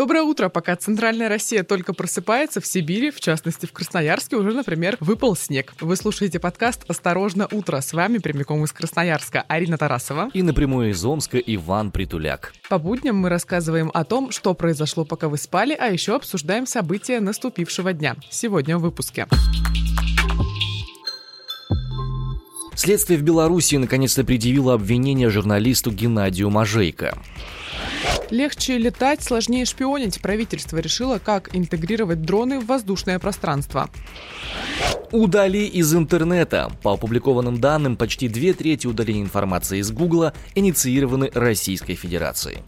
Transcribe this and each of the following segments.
Доброе утро. Пока Центральная Россия только просыпается, в Сибири, в частности в Красноярске, уже, например, выпал снег. Вы слушаете подкаст «Осторожно утро». С вами прямиком из Красноярска Арина Тарасова. И напрямую из Омска Иван Притуляк. По будням мы рассказываем о том, что произошло, пока вы спали, а еще обсуждаем события наступившего дня. Сегодня в выпуске. Следствие в Беларуси наконец-то предъявило обвинение журналисту Геннадию Можейко. Легче летать, сложнее шпионить. Правительство решило, как интегрировать дроны в воздушное пространство. Удали из интернета. По опубликованным данным, почти 2/3 удаления информации из Гугла инициированы Российской Федерацией.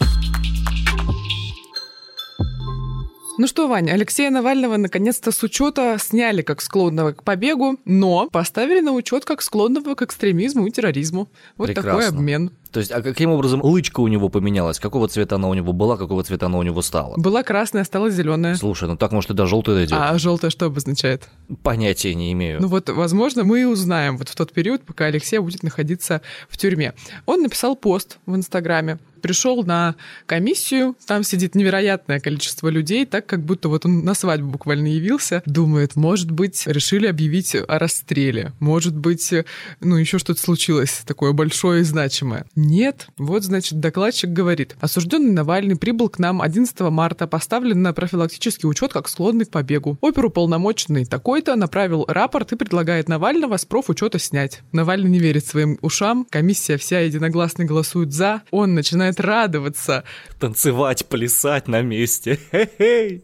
Ну что, Вань, Алексея Навального наконец-то с учета сняли как склонного к побегу, но поставили на учет как склонного к экстремизму и терроризму. Вот Прекрасно. Такой обмен. То есть, а каким образом лычка у него поменялась? Какого цвета она у него была, какого цвета она у него стала? Была красная, стала зеленая. Слушай, ну так, может, и до желтой дойдет. А желтая что обозначает? Понятия не имею. Ну вот, возможно, мы и узнаем вот в тот период, пока Алексей будет находиться в тюрьме. Он написал пост в Инстаграме. Пришел на комиссию, там сидит невероятное количество людей, так как будто вот он на свадьбу буквально явился, думает, может быть, решили объявить о расстреле, может быть, еще что-то случилось такое большое и значимое. Нет, вот, значит, докладчик говорит, осужденный Навальный прибыл к нам 11 марта, поставлен на профилактический учет как склонный к побегу. Оперуполномоченный такой-то направил рапорт и предлагает Навального с профучета снять. Навальный не верит своим ушам, комиссия вся единогласно голосует «за», он начинает радоваться. Танцевать, плясать на месте. Хе-хей.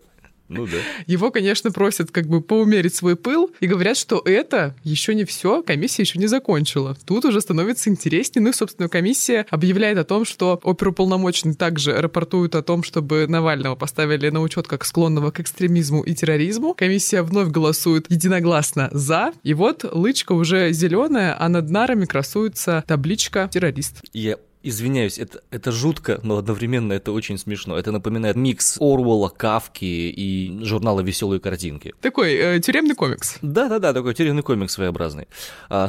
Ну да. Его, конечно, просят поумерить свой пыл и говорят, что это еще не все, комиссия еще не закончила. Тут уже становится интереснее. Ну и, собственно, комиссия объявляет о том, что оперуполномоченный также рапортует о том, чтобы Навального поставили на учет как склонного к экстремизму и терроризму. Комиссия вновь голосует единогласно «за». И вот лычка уже зеленая, а над нарами красуется табличка «террорист». Извиняюсь, это жутко, но одновременно это очень смешно. Это напоминает микс Оруэлла, Кафки и журнала «Веселые картинки». Такой тюремный комикс. Да-да-да, такой тюремный комикс своеобразный.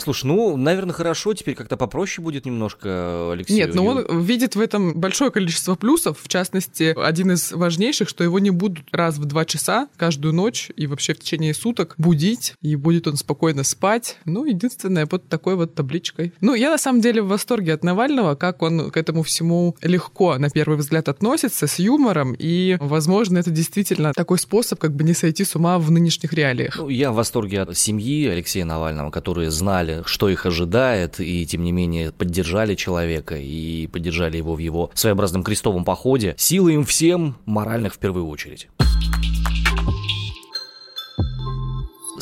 Слушай, наверное, хорошо, теперь как-то попроще будет немножко Алексею. Нет, но он видит в этом большое количество плюсов. В частности, один из важнейших, что его не будут раз в 2 часа каждую ночь и вообще в течение суток будить, и будет он спокойно спать. Единственное, под такой вот табличкой. Я на самом деле в восторге от Навального, как он к этому всему легко, на первый взгляд, относится, с юмором, и, возможно, это действительно такой способ не сойти с ума в нынешних реалиях. Я в восторге от семьи Алексея Навального, которые знали, что их ожидает, и, тем не менее, поддержали человека и поддержали его в его своеобразном крестовом походе. Силы им всем, моральных в первую очередь.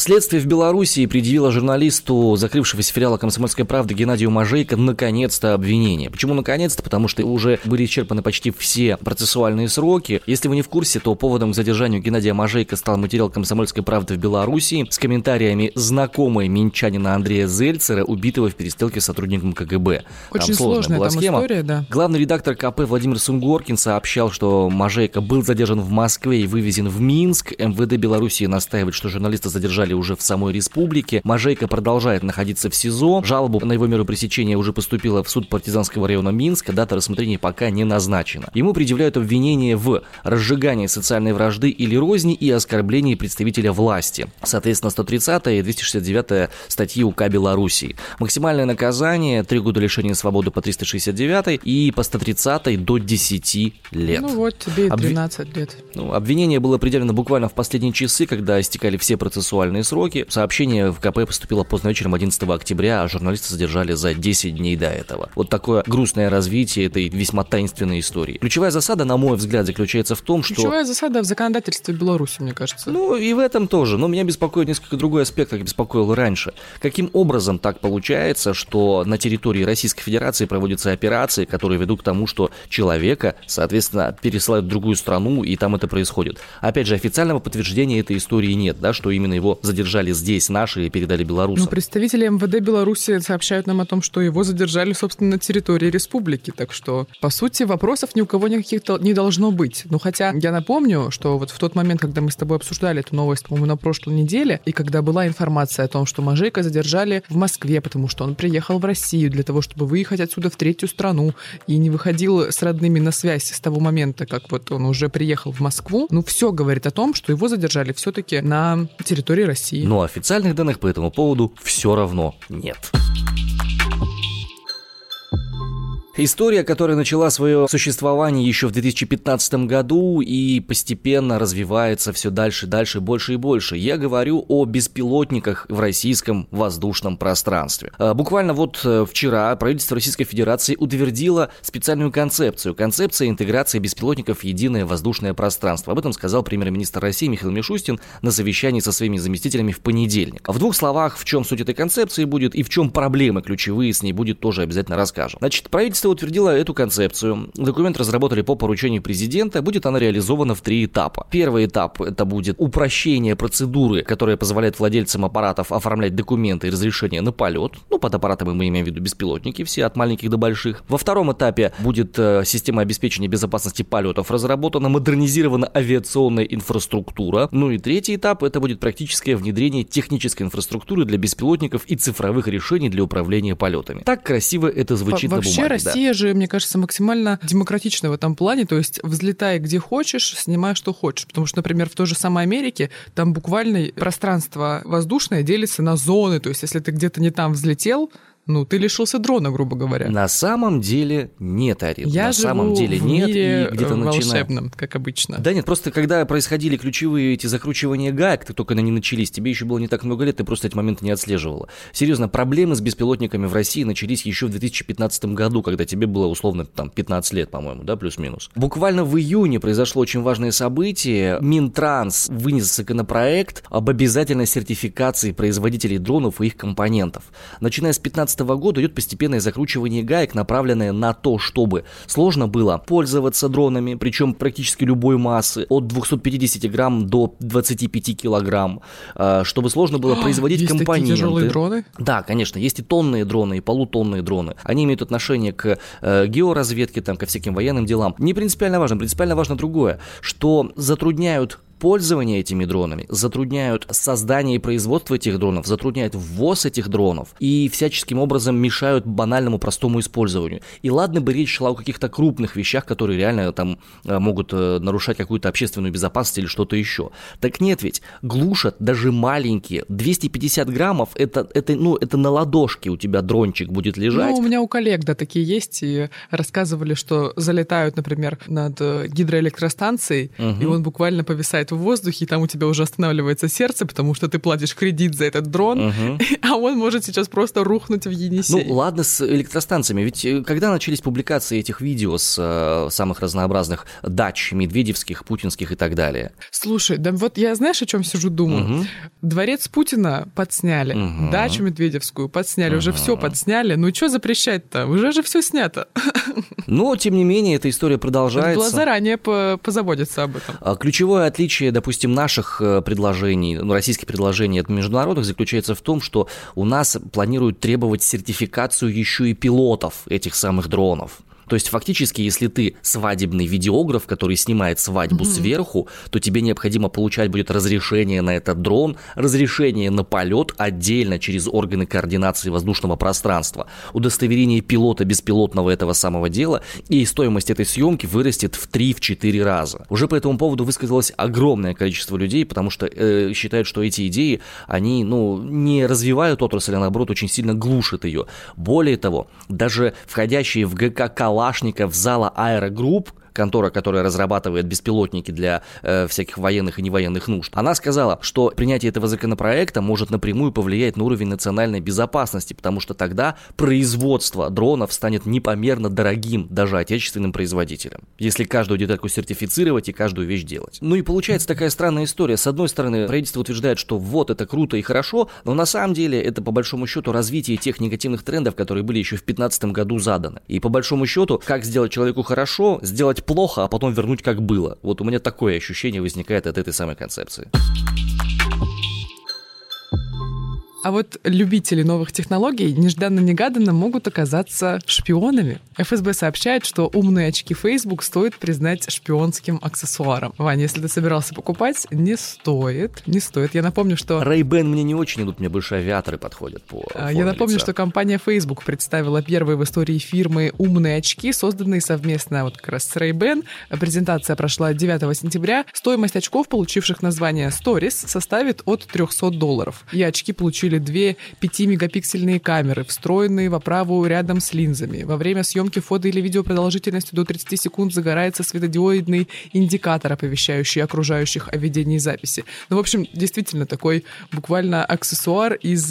Следствие в Беларуси предъявило журналисту, закрывшегося филиала «Комсомольской правды» Геннадию Можейко, наконец-то обвинение. Почему наконец-то? Потому что уже были исчерпаны почти все процессуальные сроки. Если вы не в курсе, то поводом к задержанию Геннадия Можейко стал материал «Комсомольской правды» в Беларуси с комментариями знакомой минчанина Андрея Зельцера, убитого в перестрелке с сотрудником КГБ. Очень сложная была схема. История, да. Главный редактор КП Владимир Сунгоркин сообщал, что Можейко был задержан в Москве и вывезен в Минск. МВД Беларуси настаивает, что журналиста задержали уже в самой республике. Можейко продолжает находиться в СИЗО. Жалоба на его меру пресечения уже поступила в суд партизанского района Минска. Дата рассмотрения пока не назначена. Ему предъявляют обвинение в разжигании социальной вражды или розни и оскорблении представителя власти. Соответственно, 130 и 269 статьи УК Белоруссии. Максимальное наказание 3 года лишения свободы по 369 и по 130 до 10 лет. Ну вот тебе и 13 лет. Обвинение было предъявлено буквально в последние часы, когда истекали все процессуальные сроки. Сообщение в КП поступило поздно вечером 11 октября, а журналиста задержали за 10 дней до этого. Вот такое грустное развитие этой весьма таинственной истории. Ключевая засада, на мой взгляд, заключается в том, что... Ключевая засада в законодательстве Беларуси, мне кажется. И в этом тоже. Но меня беспокоит несколько другой аспект, как беспокоил раньше. Каким образом так получается, что на территории Российской Федерации проводятся операции, которые ведут к тому, что человека, соответственно, пересылают в другую страну, и там это происходит. Опять же, официального подтверждения этой истории нет, да, что именно его задержали здесь наши и передали белорусам. Но представители МВД Беларуси сообщают нам о том, что его задержали, собственно, на территории республики. Так что, по сути, вопросов ни у кого никаких не должно быть. Ну, хотя я напомню, что вот в тот момент, когда мы с тобой обсуждали эту новость, по-моему, на прошлой неделе, и когда была информация о том, что Можейко задержали в Москве, потому что он приехал в Россию для того, чтобы выехать отсюда в третью страну, и не выходил с родными на связь с того момента, как вот он уже приехал в Москву, ну, все говорит о том, что его задержали все-таки на территории России. Но официальных данных по этому поводу все равно нет. История, которая начала свое существование еще в 2015 году и постепенно развивается все дальше, больше и больше. Я говорю о беспилотниках в российском воздушном пространстве. Буквально вот вчера правительство Российской Федерации утвердило специальную концепцию. Концепция интеграции беспилотников в единое воздушное пространство. Об этом сказал премьер-министр России Михаил Мишустин на совещании со своими заместителями в понедельник. В двух словах, в чем суть этой концепции будет и в чем проблемы ключевые с ней будет, тоже обязательно расскажем. Значит, правительство утвердила эту концепцию. Документ разработали по поручению президента. Будет она реализована в 3 этапа. Первый этап — это будет упрощение процедуры, которая позволяет владельцам аппаратов оформлять документы и разрешения на полет. Ну, под аппаратами мы имеем в виду беспилотники, все от маленьких до больших. Во втором этапе будет система обеспечения безопасности полетов разработана, модернизирована авиационная инфраструктура. Ну и третий этап — это будет практическое внедрение технической инфраструктуры для беспилотников и цифровых решений для управления полетами. Так красиво это звучит на бумаге. Россия же, мне кажется, максимально демократична в этом плане, то есть взлетай где хочешь, снимай что хочешь, потому что, например, в той же самой Америке там буквально пространство воздушное делится на зоны, то есть если ты где-то не там взлетел, ну, ты лишился дрона, грубо говоря. На самом деле нет, Арина. Я живу в мире волшебном, как обычно. Да нет, просто когда происходили ключевые эти закручивания гаек, только они начались, тебе еще было не так много лет, ты просто эти моменты не отслеживала. Серьезно, проблемы с беспилотниками в России начались еще в 2015 году, когда тебе было условно там 15 лет, по-моему, да, плюс-минус. Буквально в июне произошло очень важное событие. Минтранс вынес законопроект об обязательной сертификации производителей дронов и их компонентов. Начиная с 15 года идет постепенное закручивание гаек, направленное на то, чтобы сложно было пользоваться дронами, причем практически любой массы, от 250 грамм до 25 килограмм, чтобы сложно было производить компоненты. Есть такие тяжелые дроны? Да, конечно, есть и тонные дроны, и полутонные дроны. Они имеют отношение к георазведке, там, ко всяким военным делам. Не принципиально важно другое, что затрудняют пользование этими дронами, затрудняют создание и производство этих дронов, затрудняют ввоз этих дронов и всяческим образом мешают банальному простому использованию. И ладно бы речь шла о каких-то крупных вещах, которые реально там могут нарушать какую-то общественную безопасность или что-то еще. Так нет ведь, глушат даже маленькие. 250 граммов, это на ладошке у тебя дрончик будет лежать. Ну, у меня у коллег, да, такие есть, и рассказывали, что залетают, например, над гидроэлектростанцией, и он буквально повисает в воздухе, и там у тебя уже останавливается сердце, потому что ты платишь кредит за этот дрон, а он может сейчас просто рухнуть в Енисей. Ну ладно с электростанциями, ведь когда начались публикации этих видео с самых разнообразных дач, медведевских, путинских и так далее? Слушай, да вот я знаешь, о чем сижу, думаю? Дворец Путина подсняли, дачу медведевскую подсняли, уже все подсняли, ну что запрещать-то? Уже же все снято. Но, тем не менее, эта история продолжается. Надо было заранее позаботиться об этом. Ключевое отличие, допустим, наших предложений, российских предложений от международных, заключается в том, что у нас планируют требовать сертификацию еще и пилотов этих самых дронов. То есть, фактически, если ты свадебный видеограф, который снимает свадьбу сверху, то тебе необходимо получать будет разрешение на этот дрон, разрешение на полет отдельно через органы координации воздушного пространства, удостоверение пилота беспилотного этого самого дела, и стоимость этой съемки вырастет в 3-4 раза. Уже по этому поводу высказалось огромное количество людей, потому что считают, что эти идеи, они, не развивают отрасль, а наоборот, очень сильно глушат ее. Более того, даже входящие в ГК Калашников, зала Аэрогрупп, контора, которая разрабатывает беспилотники для всяких военных и невоенных нужд, она сказала, что принятие этого законопроекта может напрямую повлиять на уровень национальной безопасности, потому что тогда производство дронов станет непомерно дорогим даже отечественным производителям, если каждую детальку сертифицировать и каждую вещь делать. Ну и получается такая странная история. С одной стороны, правительство утверждает, что вот это круто и хорошо, но на самом деле это по большому счету развитие тех негативных трендов, которые были еще в 2015 году заданы. И по большому счету, как сделать человеку хорошо, сделать плохо, а потом вернуть как было. Вот у меня такое ощущение возникает от этой самой концепции. А вот любители новых технологий нежданно-негаданно могут оказаться шпионами. ФСБ сообщает, что умные очки Facebook стоит признать шпионским аксессуаром. Вань, если ты собирался покупать, не стоит. Я напомню, что... Ray-Ban мне не очень идут, мне больше авиаторы подходят по форме лица. Я напомню, что компания Facebook представила первые в истории фирмы умные очки, созданные совместно вот как раз с Ray-Ban. Презентация прошла 9 сентября. Стоимость очков, получивших название Stories, составит от $300. И очки получили две 5-мегапиксельные камеры, встроенные в оправу рядом с линзами. Во время съемки фото или видео продолжительностью до 30 секунд загорается светодиодный индикатор, оповещающий окружающих о ведении записи. Ну, в общем, действительно такой буквально аксессуар из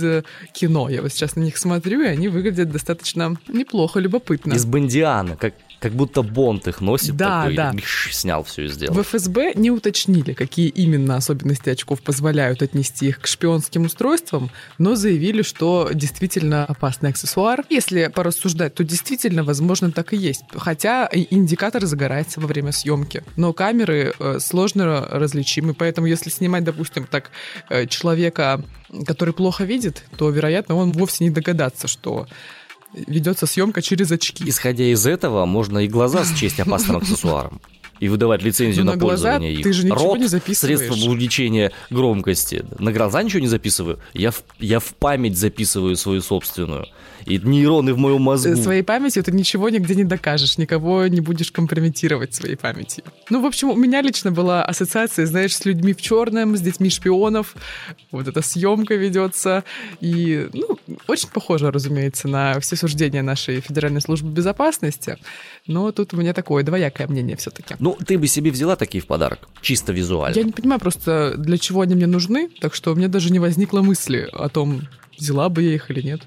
кино. Я вот сейчас на них смотрю, и они выглядят достаточно неплохо, любопытно. Из бандиана, как будто Бонд их носит, да, такой, да. Снял все и сделал. В ФСБ не уточнили, какие именно особенности очков позволяют отнести их к шпионским устройствам, но заявили, что действительно опасный аксессуар. Если порассуждать, то действительно, возможно, так и есть. Хотя индикатор загорается во время съемки. Но камеры сложно различимы, поэтому если снимать, допустим, так человека, который плохо видит, то, вероятно, он вовсе не догадается, что... ведется съемка через очки. Исходя из этого, можно и глаза счесть опасным аксессуаром и выдавать лицензию на пользование их. Ты же ничего не записываешь. Рот, средство увеличения громкости. На глаза ничего не записываю. Я в память записываю свою собственную. И нейроны в моем мозгу. Своей памятью ты ничего нигде не докажешь. Никого не будешь компрометировать своей памятью. Ну, в общем, у меня лично была ассоциация, знаешь, с людьми в черном, с детьми шпионов. Вот эта съемка ведется. И, ну, очень похоже, разумеется, на все суждения нашей Федеральной службы безопасности. Но тут у меня такое двоякое мнение все-таки. Ну, ты бы себе взяла такие в подарок, чисто визуально. Я не понимаю просто, для чего они мне нужны, так что у меня даже не возникло мысли о том, взяла бы я их или нет.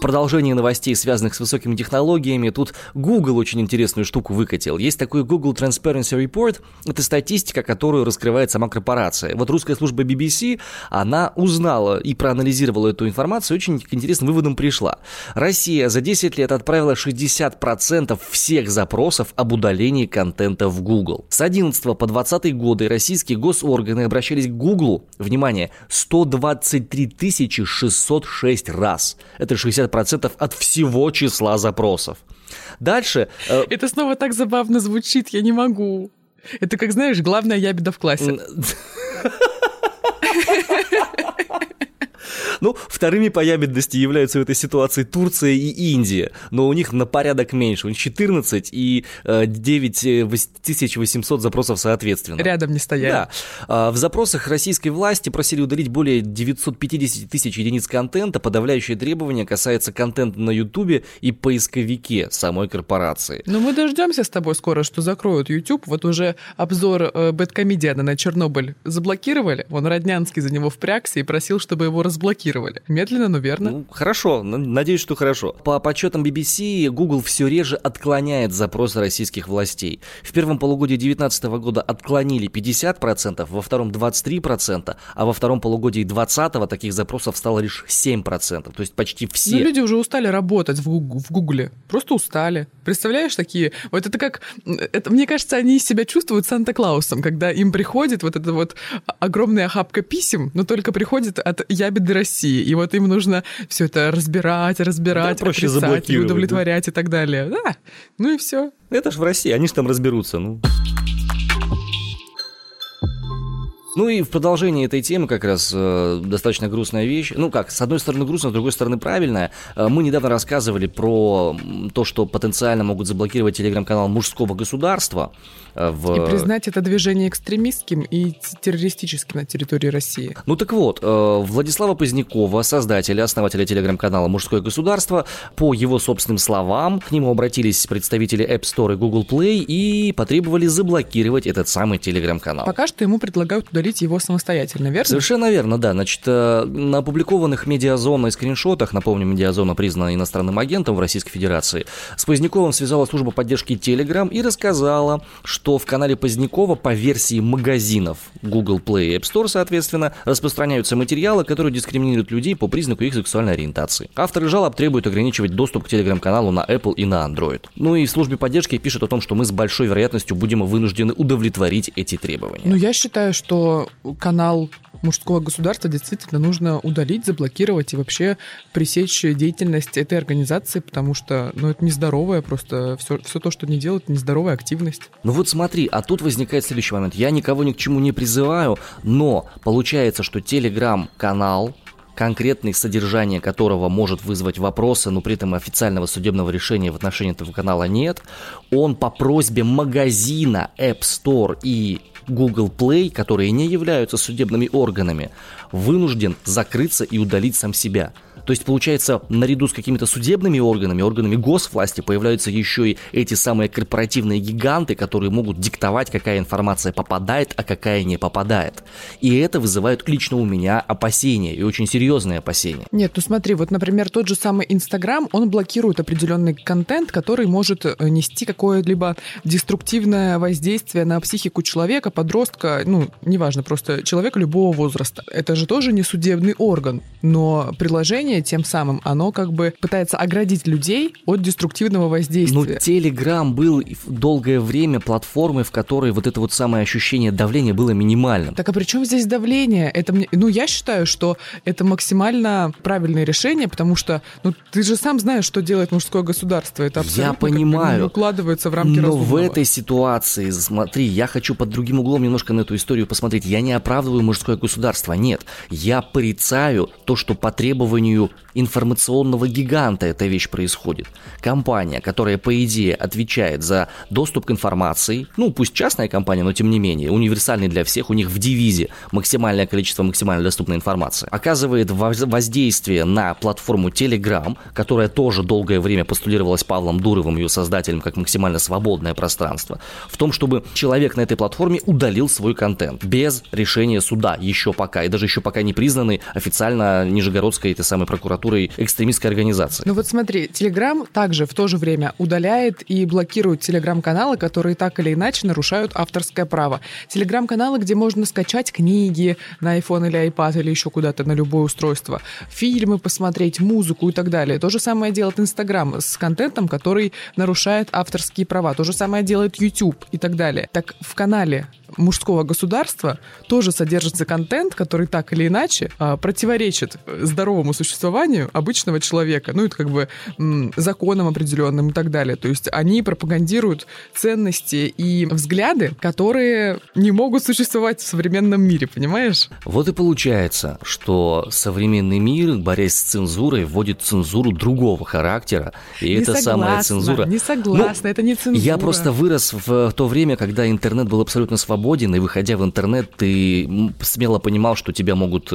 Продолжение новостей, связанных с высокими технологиями. Тут Google очень интересную штуку выкатил. Есть такой Google Transparency Report. Это статистика, которую раскрывает сама корпорация. Вот русская служба BBC, она узнала и проанализировала эту информацию, очень к интересным выводам пришла. Россия за 10 лет отправила 60% всех запросов об удалении контента в Google. С 2011 по 2020 годы российские госорганы обращались к Google, внимание, 123 606 раз. Это 60% от всего числа запросов. Дальше... Это снова так забавно звучит, я не могу. Это, как знаешь, главная ябеда в классе. Ну, вторыми по ябедности являются в этой ситуации Турция и Индия, но у них на порядок меньше, у них 14 и 9800 запросов соответственно. Рядом не стояли. Да. В запросах российской власти просили удалить более 950 тысяч единиц контента, подавляющее требование касается контента на Ютубе и поисковике самой корпорации. Но мы дождемся с тобой скоро, что закроют Ютуб, вот уже обзор Бэдкомедиана на Чернобыль заблокировали, он Роднянский за него впрягся и просил, чтобы его разблокировали. Медленно, но верно. Ну, хорошо, надеюсь, что хорошо. По подсчетам BBC, Google все реже отклоняет запросы российских властей. В первом полугодии 2019 года отклонили 50%, во втором 23%, а во втором полугодии 2020 таких запросов стало лишь 7%, то есть почти все. Ну, люди уже устали работать в Гугле, просто устали. Представляешь, такие, вот это как, это, мне кажется, они себя чувствуют Санта-Клаусом, когда им приходит вот эта вот огромная охапка писем, но только приходит от ябеды России. И вот им нужно все это разбирать, да, проще отрицать, удовлетворять, да, и так далее. Да, ну и все. Это ж в России, они ж там разберутся, ну. Ну и в продолжении этой темы как раз достаточно грустная вещь. Ну как, с одной стороны грустная, с другой стороны правильная. Мы недавно рассказывали про то, что потенциально могут заблокировать телеграм-канал «Мужского государства». И признать это движение экстремистским и террористическим на территории России. Ну так вот, Владислава Позднякова, создателя, основателя телеграм-канала «Мужское государство», по его собственным словам, к нему обратились представители App Store и Google Play и потребовали заблокировать этот самый телеграм-канал. Пока что ему предлагают удалить его самостоятельно, верно? Совершенно верно, да. Значит, на опубликованных «Медиазоной» скриншотах, напомню, «Медиазона» признана иностранным агентом в Российской Федерации, с Поздняковым связалась служба поддержки Telegram и рассказала, что в канале Позднякова по версии магазинов Google Play и App Store, соответственно, распространяются материалы, которые дискриминируют людей по признаку их сексуальной ориентации. Авторы жалоб требуют ограничивать доступ к Telegram-каналу на Apple и на Android. Ну и в службе поддержки пишут о том, что мы с большой вероятностью будем вынуждены удовлетворить эти требования. Ну, я считаю, что что канал мужского государства действительно нужно удалить, заблокировать и вообще пресечь деятельность этой организации, потому что, ну, это нездоровая просто, все то, что они делают, нездоровая активность. Ну вот смотри, а тут возникает следующий момент. Я никого ни к чему не призываю, но получается, что телеграм-канал, конкретное содержание которого может вызвать вопросы, но при этом официального судебного решения в отношении этого канала нет, он по просьбе магазина App Store и Google Play, которые не являются судебными органами, вынужден закрыться и удалить сам себя. То есть, получается, наряду с какими-то судебными органами, органами госвласти, появляются еще и эти самые корпоративные гиганты, которые могут диктовать, какая информация попадает, а какая не попадает. И это вызывает лично у меня опасения, и очень серьезные опасения. Нет, ну смотри, вот, например, тот же самый Instagram, он блокирует определенный контент, который может нести какое-либо деструктивное воздействие на психику человека, подростка, ну, неважно, просто человека любого возраста. Это же тоже не судебный орган, но приложение тем самым оно как бы пытается оградить людей от деструктивного воздействия. Но Telegram был долгое время платформой, в которой вот это вот самое ощущение давления было минимальным. Так а при чем здесь давление? Это мне... Ну, я считаю, что это максимально правильное решение, потому что, ну, ты же сам знаешь, что делает мужское государство. Это абсолютно, я понимаю, не укладывается в рамки разумного. Но в этой ситуации, смотри, я хочу под другим углом немножко на эту историю посмотреть. Я не оправдываю мужское государство, нет. Я порицаю то, что по требованию информационного гиганта эта вещь происходит. Компания, которая, по идее, отвечает за доступ к информации, ну, пусть частная компания, но тем не менее, универсальный для всех, у них в девизе максимальное количество максимально доступной информации, оказывает воздействие на платформу Telegram, которая тоже долгое время постулировалась Павлом Дуровым, ее создателем, как максимально свободное пространство, в том, чтобы человек на этой платформе удалил свой контент без решения суда еще пока, и даже еще пока не признанный официально Нижегородской этой самой прокуратурой экстремистской организации. Ну вот смотри, Telegram также в то же время удаляет и блокирует телеграм-каналы, которые так или иначе нарушают авторское право. Телеграм-каналы, где можно скачать книги на iPhone или iPad или еще куда-то на любое устройство, фильмы посмотреть, музыку и так далее. То же самое делает Instagram с контентом, который нарушает авторские права. То же самое делает YouTube и так далее. Так в канале мужского государства тоже содержится контент, который так или иначе противоречит здоровому существованию обычного человека, ну, это как бы законам определенным и так далее. То есть они пропагандируют ценности и взгляды, которые не могут существовать в современном мире, понимаешь? Вот и получается, что современный мир, борясь с цензурой, вводит цензуру другого характера, и это самая цензура. Не согласна, это не цензура. Я просто вырос в то время, когда интернет был абсолютно свободен, и выходя в интернет, ты смело понимал, что тебя могут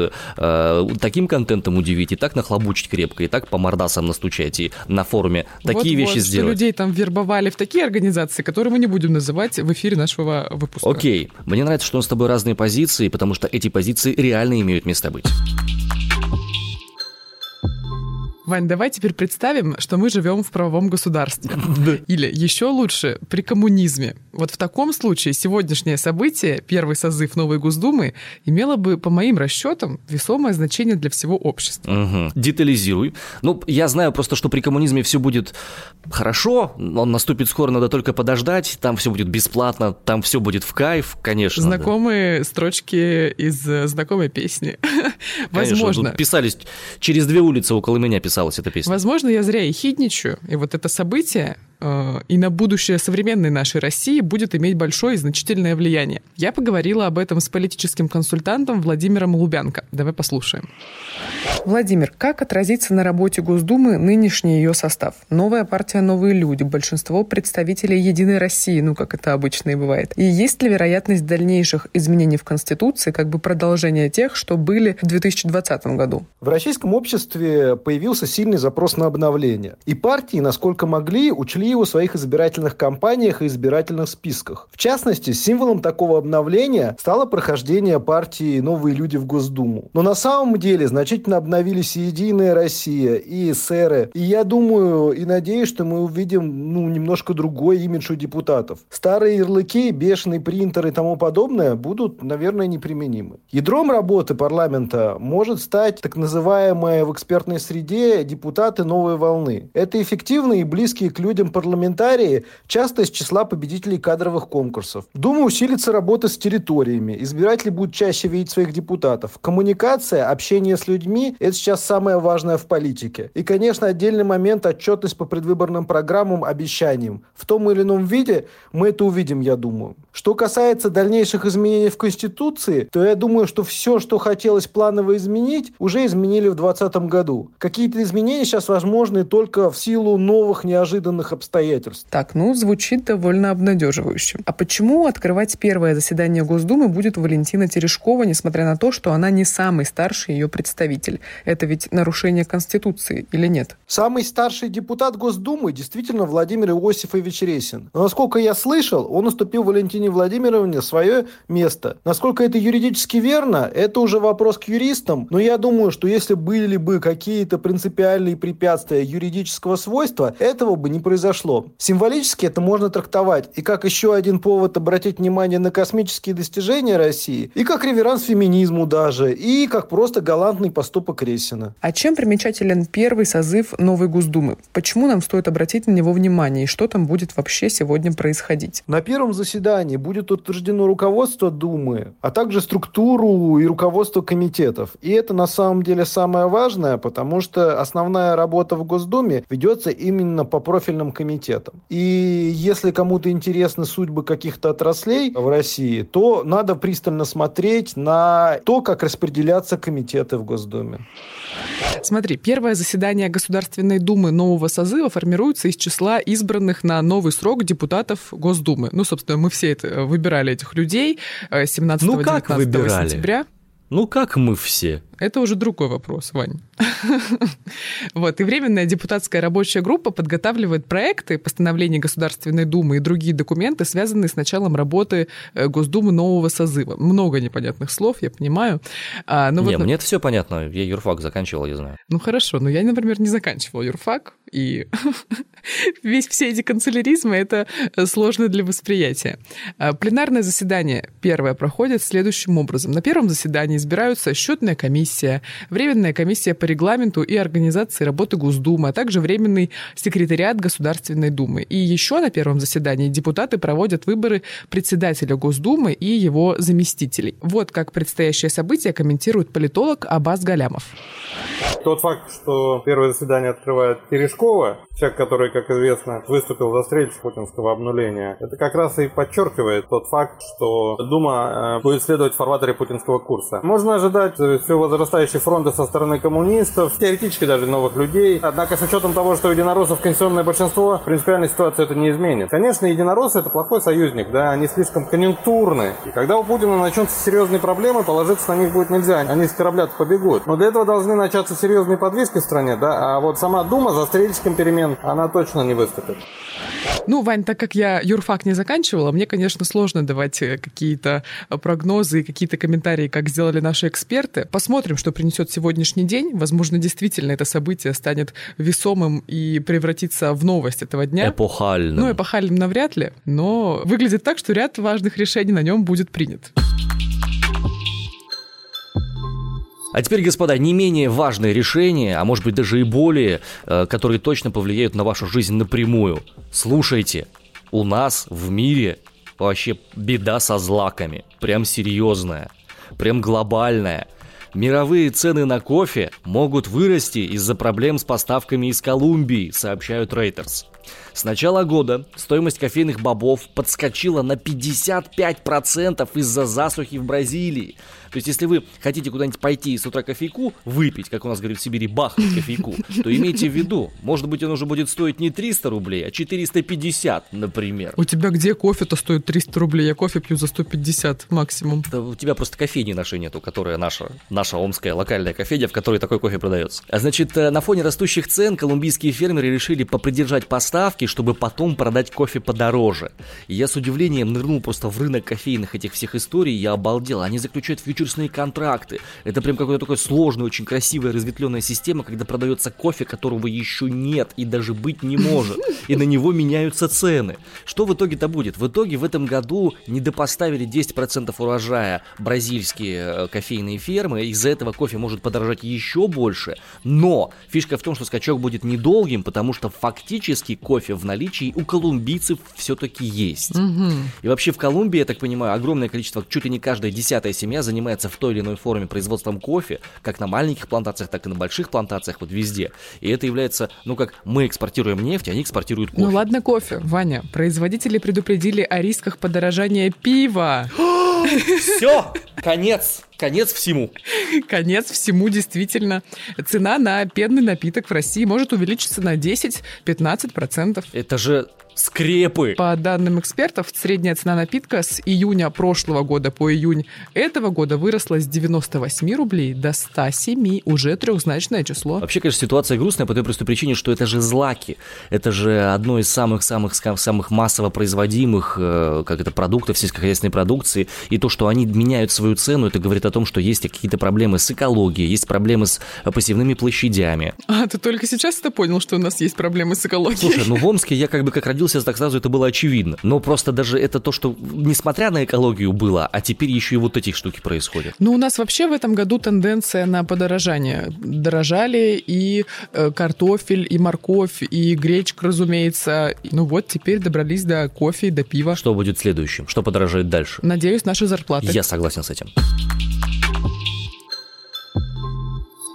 таким контентом удивить, и так нахлобучить крепко, и так по мордасам настучать, и на форуме такие вещи сделать. Людей там вербовали в такие организации, которые мы не будем называть в эфире нашего выпуска. Окей. Мне нравится, что у нас с тобой разные позиции, потому что эти позиции реально имеют место быть. Вань, давай теперь представим, что мы живем в правовом государстве. Или еще лучше, при коммунизме. Вот в таком случае сегодняшнее событие, первый созыв новой Госдумы, имело бы, по моим расчетам, весомое значение для всего общества. Угу. Детализируй. Ну, я знаю просто, что при коммунизме все будет хорошо, он наступит скоро, надо только подождать, там все будет бесплатно, там все будет в кайф, конечно. Знакомые строчки из знакомой песни. Конечно, возможно. Тут писались через две улицы около меня писали. Эта песня. Возможно, я зря ехидничаю, и вот это событие и на будущее современной нашей России будет иметь большое и значительное влияние. Я поговорила об этом с политическим консультантом Владимиром Лубянко. Давай послушаем. Владимир, как отразится на работе Госдумы нынешний ее состав? Новая партия «Новые люди», большинство представителей «Единой России», ну, как это обычно и бывает. И есть ли вероятность дальнейших изменений в Конституции, как бы продолжения тех, что были в 2020 году? В российском обществе появился сильный запрос на обновление. И партии, насколько могли, учли его в своих избирательных кампаниях и избирательных списках. В частности, символом такого обновления стало прохождение партии «Новые люди» в Госдуму. Но на самом деле значительно обновились и «Единая Россия», и эсеры. И я думаю и надеюсь, что мы увидим, ну, немножко другой имидж у депутатов. Старые ярлыки, бешеный принтер и тому подобное будут, наверное, неприменимы. Ядром работы парламента может стать так называемые в экспертной среде депутаты новой волны. Это эффективные и близкие к людям парламентарии, парламентарии часто из числа победителей кадровых конкурсов. Дума усилится работа с территориями. Избиратели будут чаще видеть своих депутатов. Коммуникация, общение с людьми – это сейчас самое важное в политике. И, конечно, отдельный момент – отчетность по предвыборным программам, обещаниям. В том или ином виде мы это увидим, я думаю. Что касается дальнейших изменений в Конституции, то я думаю, что все, что хотелось планово изменить, уже изменили в 2020 году. Какие-то изменения сейчас возможны только в силу новых неожиданных обстоятельств. Так, звучит довольно обнадеживающе. А почему открывать первое заседание Госдумы будет Валентина Терешкова, несмотря на то, что она не самый старший ее представитель? Это ведь нарушение Конституции или нет? Самый старший депутат Госдумы действительно Владимир Иосифович Ресин. Но, насколько я слышал, он уступил Валентине Владимировне свое место. Насколько это юридически верно, это уже вопрос к юристам, но я думаю, что если были бы какие-то принципиальные препятствия юридического свойства, этого бы не произошло. Символически это можно трактовать и как еще один повод обратить внимание на космические достижения России, и как реверанс феминизму даже, и как просто галантный поступок Ресина. А чем примечателен первый созыв новой Госдумы? Почему нам стоит обратить на него внимание и что там будет вообще сегодня происходить? На первом заседании будет утверждено руководство Думы, а также структуру и руководство комитетов. И это на самом деле самое важное, потому что основная работа в Госдуме ведется именно по профильным комитетам. И если кому-то интересны судьбы каких-то отраслей в России, то надо пристально смотреть на то, как распределятся комитеты в Госдуме. Смотри, первое заседание Государственной Думы нового созыва формируется из числа избранных на новый срок депутатов Госдумы. Собственно, мы все это выбирали этих людей 17-19 сентября. Как мы все? Это уже другой вопрос, Вань. И Временная депутатская рабочая группа подготавливает проекты постановлений Государственной Думы и другие документы, связанные с началом работы Госдумы нового созыва. Много непонятных слов, я понимаю. Мне это все понятно. Я юрфак заканчивал, я знаю. Хорошо, но я, например, не заканчивала юрфак, и все эти канцеляризмы, это сложно для восприятия. Пленарное заседание первое проходит следующим образом. На первом заседании избираются счетная комиссия, временная комиссия по регламенту и организации работы Госдумы, а также временный секретариат Государственной Думы. И еще на первом заседании депутаты проводят выборы председателя Госдумы и его заместителей. Вот как предстоящее событие комментирует политолог Аббас Галямов. Тот факт, что первое заседание открывает Терешкова, человек, который, как известно, выступил за встречу путинского обнуления, это как раз и подчеркивает тот факт, что Дума будет следовать в фарватере путинского курса. Можно ожидать все возрастающие фронты со стороны коммунистов, теоретически даже новых людей. Однако с учетом того, что у единороссов конституционное большинство, принципиальная ситуация это не изменит. Конечно, единороссы это плохой союзник, да, они слишком конъюнктурны. И когда у Путина начнутся серьезные проблемы, положиться на них будет нельзя, они с корабля побегут. Но для этого должны начаться серьезные подвижки в стране, да, а вот сама Дума за стрельчиком перемен, она точно не выступит. Вань, так как я юрфак не заканчивала, мне, конечно, сложно давать какие-то прогнозы и какие-то комментарии, как сделали наши эксперты. Посмотрим, что принесет сегодняшний день. Возможно, действительно это событие станет весомым и превратится в новость этого дня. Эпохальным. Эпохальным навряд ли, но выглядит так, что ряд важных решений на нем будет принят. А теперь, господа, не менее важные решения, а может быть даже и более, которые точно повлияют на вашу жизнь напрямую. Слушайте, у нас в мире вообще беда со злаками. Прям серьезная, прям глобальная. Мировые цены на кофе могут вырасти из-за проблем с поставками из Колумбии, сообщают Reuters. С начала года стоимость кофейных бобов подскочила на 55% из-за засухи в Бразилии. То есть, если вы хотите куда-нибудь пойти и с утра кофейку выпить, как у нас говорят в Сибири, бахнуть кофейку, то имейте в виду, может быть, он уже будет стоить не 300 рублей, а 450, например. У тебя где кофе-то стоит 300 рублей? Я кофе пью за 150 максимум. Да у тебя просто кофейни нашей нету, которая наша омская локальная кофейня, в которой такой кофе продается. Значит, на фоне растущих цен колумбийские фермеры решили попридержать поставки, чтобы потом продать кофе подороже. И я с удивлением нырнул просто в рынок кофейных этих всех историй, я обалдел. Они заключают фьючерсные контракты. Это прям какой-то такой сложный, очень красивая, разветвленная система, когда продается кофе, которого еще нет и даже быть не может. И на него меняются цены. Что в итоге-то будет? В итоге в этом году недопоставили 10% урожая бразильские кофейные фермы. Из-за этого кофе может подорожать еще больше. Но фишка в том, что скачок будет недолгим, потому что фактически кофе в наличии у колумбийцев все-таки есть. Угу. И вообще в Колумбии, я так понимаю, огромное количество, чуть ли не каждая 10-я семья занимается в той или иной форме производством кофе, как на маленьких плантациях, так и на больших плантациях, вот везде. И это является, ну как мы экспортируем нефть, они экспортируют кофе. Ну ладно кофе, Ваня, производители предупредили о рисках подорожания пива. Все, конец. Конец всему. Конец всему, действительно. Цена на пенный напиток в России может увеличиться на 10-15%. Это же скрепы. По данным экспертов, средняя цена напитка с июня прошлого года по июнь этого года выросла с 98 рублей до 107, уже трехзначное число. Вообще, конечно, ситуация грустная по той простой причине, что это же злаки. Это же одно из самых массово производимых продуктов, сельскохозяйственной продукции. И то, что они меняют свою цену, это говорит о том, что есть какие-то проблемы с экологией, есть проблемы с посевными площадями. А, ты только сейчас это понял, что у нас есть проблемы с экологией? Слушай, ну в Омске я как родился, так сразу это было очевидно. Но просто даже это то, что несмотря на экологию было, а теперь еще и вот эти штуки происходят. Ну, у нас вообще в этом году тенденция на подорожание. Дорожали и картофель, и морковь, и гречка, разумеется. Ну вот, теперь добрались до кофе, до пива. Что будет следующим? Что подорожает дальше? Надеюсь, наши зарплаты. Я согласен с этим.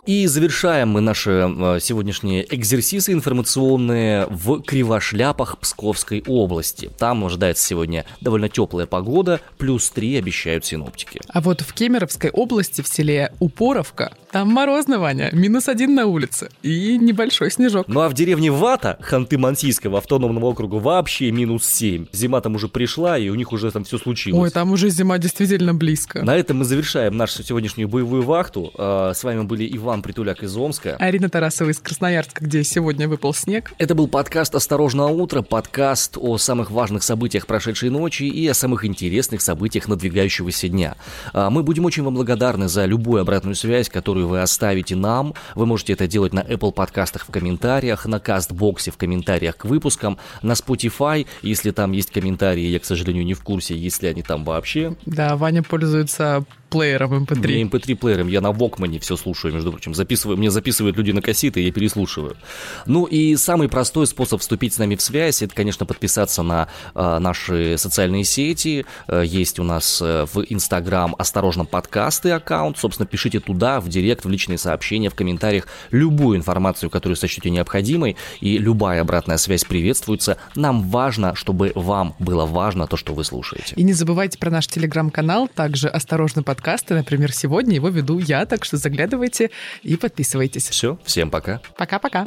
И завершаем мы наши сегодняшние экзерсисы информационные в Кривошляпах Псковской области. Там ожидается сегодня довольно теплая погода, +3 обещают синоптики. А вот в Кемеровской области, в селе Упоровка, там морозно, Ваня, -1 на улице и небольшой снежок. Ну а в деревне Вата Ханты-Мансийского автономного округа вообще -7. Зима там уже пришла, и у них уже там все случилось. Ой, там уже зима действительно близко. На этом мы завершаем нашу сегодняшнюю боевую вахту. С вами были Иван Притуляк из Омска. Арина Тарасова из Красноярска, где сегодня выпал снег. Это был подкаст «Осторожно утро», подкаст о самых важных событиях прошедшей ночи и о самых интересных событиях надвигающегося дня. Мы будем очень вам благодарны за любую обратную связь, которую вы оставите нам. Вы можете это делать на Apple подкастах в комментариях, на Кастбоксе в комментариях к выпускам, на Spotify, если там есть комментарии, я, к сожалению, не в курсе, если они там вообще. Да, Ваня пользуется плеером MP3. MP3 плеером. Я на Walkman'е все слушаю, между прочим. Мне записывают люди на кассеты, я переслушиваю. Ну и самый простой способ вступить с нами в связь, это, конечно, подписаться на наши социальные сети. Есть у нас в Instagram «Осторожно подкасты» аккаунт. Собственно, пишите туда, в директ, в личные сообщения, в комментариях любую информацию, которую сочтете необходимой. И любая обратная связь приветствуется. Нам важно, чтобы вам было важно то, что вы слушаете. И не забывайте про наш Telegram-канал, также «Осторожно подкасты». Например, сегодня его веду я, так что заглядывайте и подписывайтесь. Все, всем пока. Пока-пока.